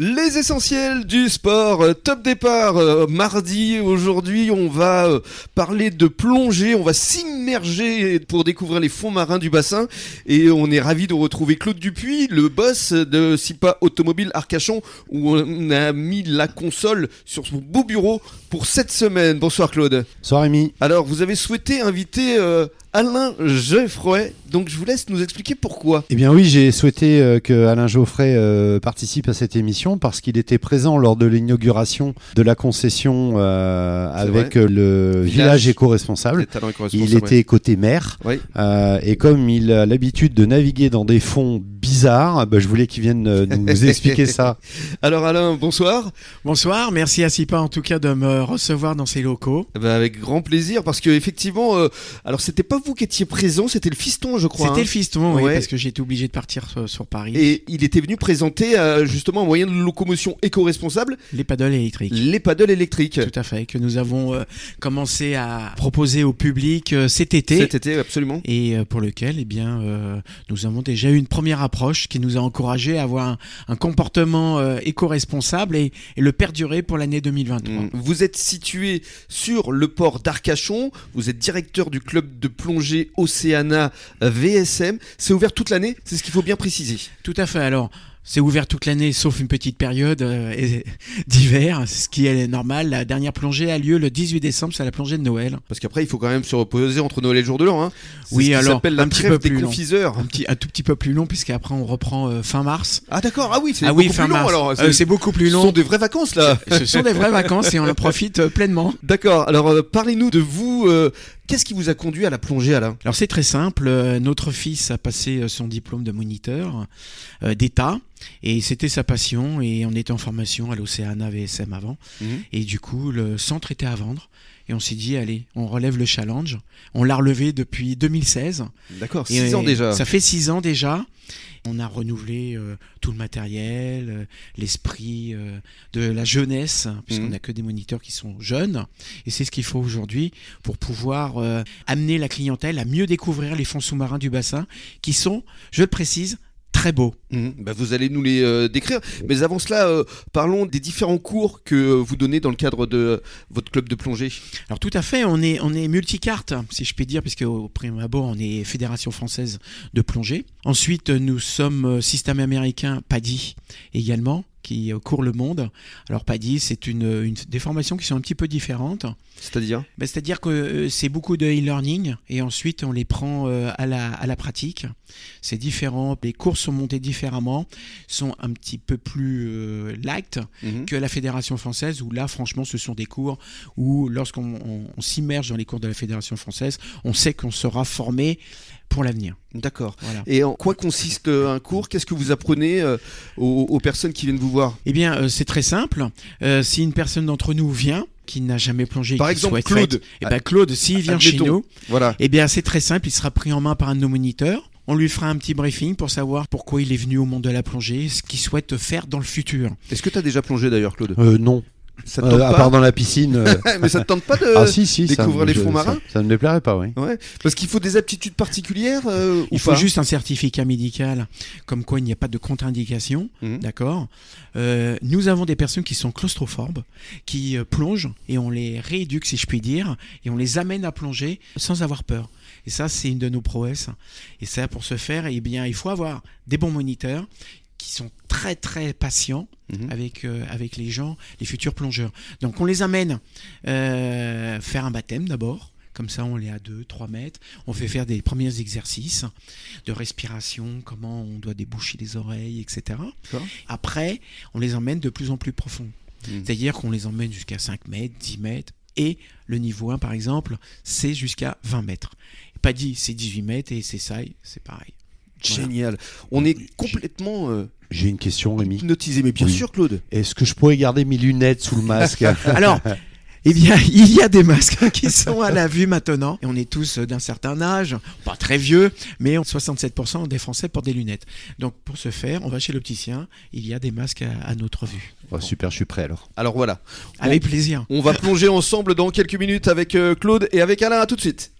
Les essentiels du sport, top départ, mardi, aujourd'hui on va parler de plongée, on va s'immerger pour découvrir les fonds marins du bassin et on est ravis de retrouver Claude Dupuis, le boss de SIPA Automobile Arcachon où on a mis la console sur son beau bureau pour cette semaine. Bonsoir Claude. Bonsoir Rémi. Alors vous avez souhaité inviter Alain Geoffroy, donc je vous laisse nous expliquer pourquoi. Eh bien oui, j'ai souhaité que Alain Geoffroy participe à cette émission parce qu'il était présent lors de l'inauguration de la concession avec le village éco-responsable. Il était côté mer et comme il a l'habitude de naviguer dans des fonds bizarres, je voulais qu'il vienne nous expliquer ça. Alors Alain, bonsoir. Bonsoir, merci à SIPA en tout cas de me recevoir dans ses locaux. Avec grand plaisir parce qu'effectivement, alors c'était pas vous qui étiez présent, c'était le fiston je crois. C'était le fiston, oui, parce que j'ai été obligé de partir sur Paris. Et il était venu présenter justement un moyen de locomotion éco-responsable. Les paddles électriques. Tout à fait, que nous avons commencé à proposer au public cet été. Cet été, absolument. Et pour lequel nous avons déjà eu une première approche qui nous a encouragés à avoir un comportement éco-responsable et le perdurer pour l'année 2023. Mmh. Vous êtes situé sur le port d'Arcachon, vous êtes directeur du club de plongée Océana VSM. C'est ouvert toute l'année, c'est ce qu'il faut bien préciser. Tout à fait, alors c'est ouvert toute l'année sauf une petite période d'hiver, ce qui est normal. La dernière plongée a lieu le 18 décembre, c'est la plongée de Noël. Parce qu'après il faut quand même se reposer entre Noël et le jour de l'an. Hein. Oui, alors s'appelle la trêve des confiseurs. Un tout petit peu plus long puisqu'après on reprend fin mars. Ah d'accord, c'est beaucoup plus long alors. C'est beaucoup plus long. Ce sont des vraies vacances là. Ce sont des vraies vacances et on en profite pleinement. D'accord, alors parlez-nous de vous. Qu'est-ce qui vous a conduit à la plongée, Alain ? Alors c'est très simple, notre fils a passé son diplôme de moniteur d'État et c'était sa passion et on était en formation à l'Océana VSM avant et du coup le centre était à vendre. Et on s'est dit, allez, on relève le challenge. On l'a relevé depuis 2016. D'accord, 6 ans déjà. Ça fait 6 ans déjà. On a renouvelé tout le matériel, l'esprit de la jeunesse, puisqu'on n'a que des moniteurs qui sont jeunes. Et c'est ce qu'il faut aujourd'hui pour pouvoir amener la clientèle à mieux découvrir les fonds sous-marins du bassin, qui sont, je le précise, très beau. Vous allez nous les décrire. Mais avant cela, parlons des différents cours que vous donnez dans le cadre de votre club de plongée. Alors tout à fait, on est multicarte, si je puis dire, puisque au premier abord, on est Fédération Française de Plongée. Ensuite, nous sommes système américain PADI également, qui court le monde. Alors PADI, c'est des formations qui sont un petit peu différentes. C'est-à-dire ? C'est-à-dire que c'est beaucoup de e-learning et ensuite on les prend à la pratique. C'est différent, les cours sont montés différemment, sont un petit peu plus light que la Fédération française où là franchement ce sont des cours où lorsqu'on on s'immerge dans les cours de la Fédération française, on sait qu'on sera formé pour l'avenir. D'accord. Voilà. Et en quoi consiste un cours ? Qu'est-ce que vous apprenez aux personnes qui viennent vous voir ? Eh bien, c'est très simple. Si une personne d'entre nous vient, qui n'a jamais plongé, par exemple Claude, Claude, s'il vient chez nous, eh bien, c'est très simple. Il sera pris en main par un de nos moniteurs. On lui fera un petit briefing pour savoir pourquoi il est venu au monde de la plongée, ce qu'il souhaite faire dans le futur. Est-ce que tu as déjà plongé d'ailleurs, Claude ? Non. Ça te tente pas. À part dans la piscine. Mais ça te tente pas de découvrir les fonds marins ? Ça ne me déplairait pas, oui. Ouais. Parce qu'il faut des aptitudes particulières Il faut juste un certificat médical, comme quoi il n'y a pas de contre-indication, d'accord ? Nous avons des personnes qui sont claustrophobes, qui plongent et on les rééduque, si je puis dire, et on les amène à plonger sans avoir peur. Et ça, c'est une de nos prouesses. Et ça, pour ce faire, eh bien, il faut avoir des bons moniteurs qui sont très très patients avec les gens, les futurs plongeurs. Donc on les amène faire un baptême d'abord, comme ça on est à 2-3 mètres, on fait faire des premiers exercices de respiration, comment on doit déboucher les oreilles, etc. D'accord. Après, on les emmène de plus en plus profond, c'est-à-dire qu'on les emmène jusqu'à 5 mètres, 10 mètres, et le niveau 1 par exemple, c'est jusqu'à 20 mètres. Pas dit, c'est 18 mètres et c'est ça, c'est pareil. Génial. Voilà. On est complètement... J'ai une question, Rémi. Hypnotisé, mais bien sûr, Claude. Est-ce que je pourrais garder mes lunettes sous le masque ? Alors, eh bien, il y a des masques qui sont à la vue maintenant. Et on est tous d'un certain âge, pas très vieux, mais 67% des Français portent des lunettes. Donc, pour ce faire, on va chez l'opticien. Il y a des masques à notre vue. Oh, super, je suis prêt alors. Alors voilà. Avec plaisir. On va plonger ensemble dans quelques minutes avec Claude et avec Alain. À tout de suite.